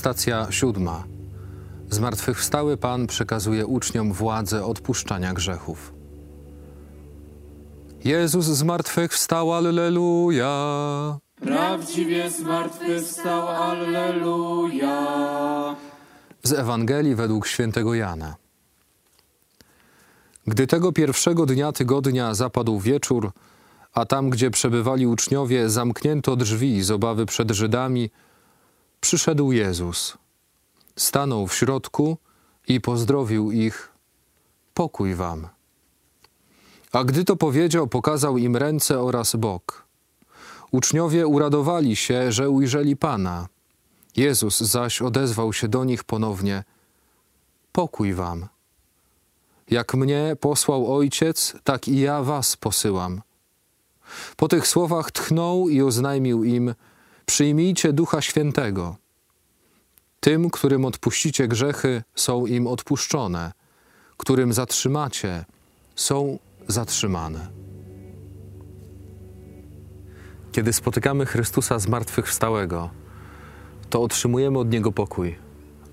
Stacja 7. Zmartwychwstały Pan przekazuje uczniom władzę odpuszczania grzechów. Jezus zmartwychwstał, alleluja! Prawdziwie zmartwychwstał, alleluja! Z Ewangelii według świętego Jana. Gdy tego pierwszego dnia tygodnia zapadł wieczór, a tam, gdzie przebywali uczniowie, zamknięto drzwi z obawy przed Żydami, przyszedł Jezus. Stanął w środku i pozdrowił ich: pokój wam. A gdy to powiedział, pokazał im ręce oraz bok. Uczniowie uradowali się, że ujrzeli Pana. Jezus zaś odezwał się do nich ponownie: pokój wam. Jak mnie posłał Ojciec, tak i ja was posyłam. Po tych słowach tchnął i oznajmił im: przyjmijcie Ducha Świętego. Tym, którym odpuścicie grzechy, są im odpuszczone. Którym zatrzymacie, są zatrzymane. Kiedy spotykamy Chrystusa Zmartwychwstałego, to otrzymujemy od Niego pokój.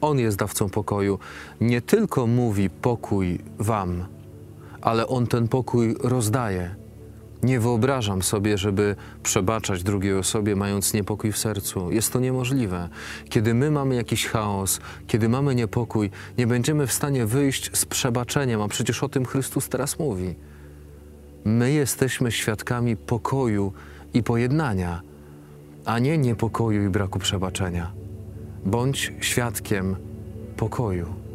On jest dawcą pokoju. Nie tylko mówi pokój wam, ale On ten pokój rozdaje. Nie wyobrażam sobie, żeby przebaczać drugiej osobie, mając niepokój w sercu. Jest to niemożliwe. Kiedy my mamy jakiś chaos, kiedy mamy niepokój, nie będziemy w stanie wyjść z przebaczeniem, a przecież o tym Chrystus teraz mówi. My jesteśmy świadkami pokoju i pojednania, a nie niepokoju i braku przebaczenia. Bądź świadkiem pokoju.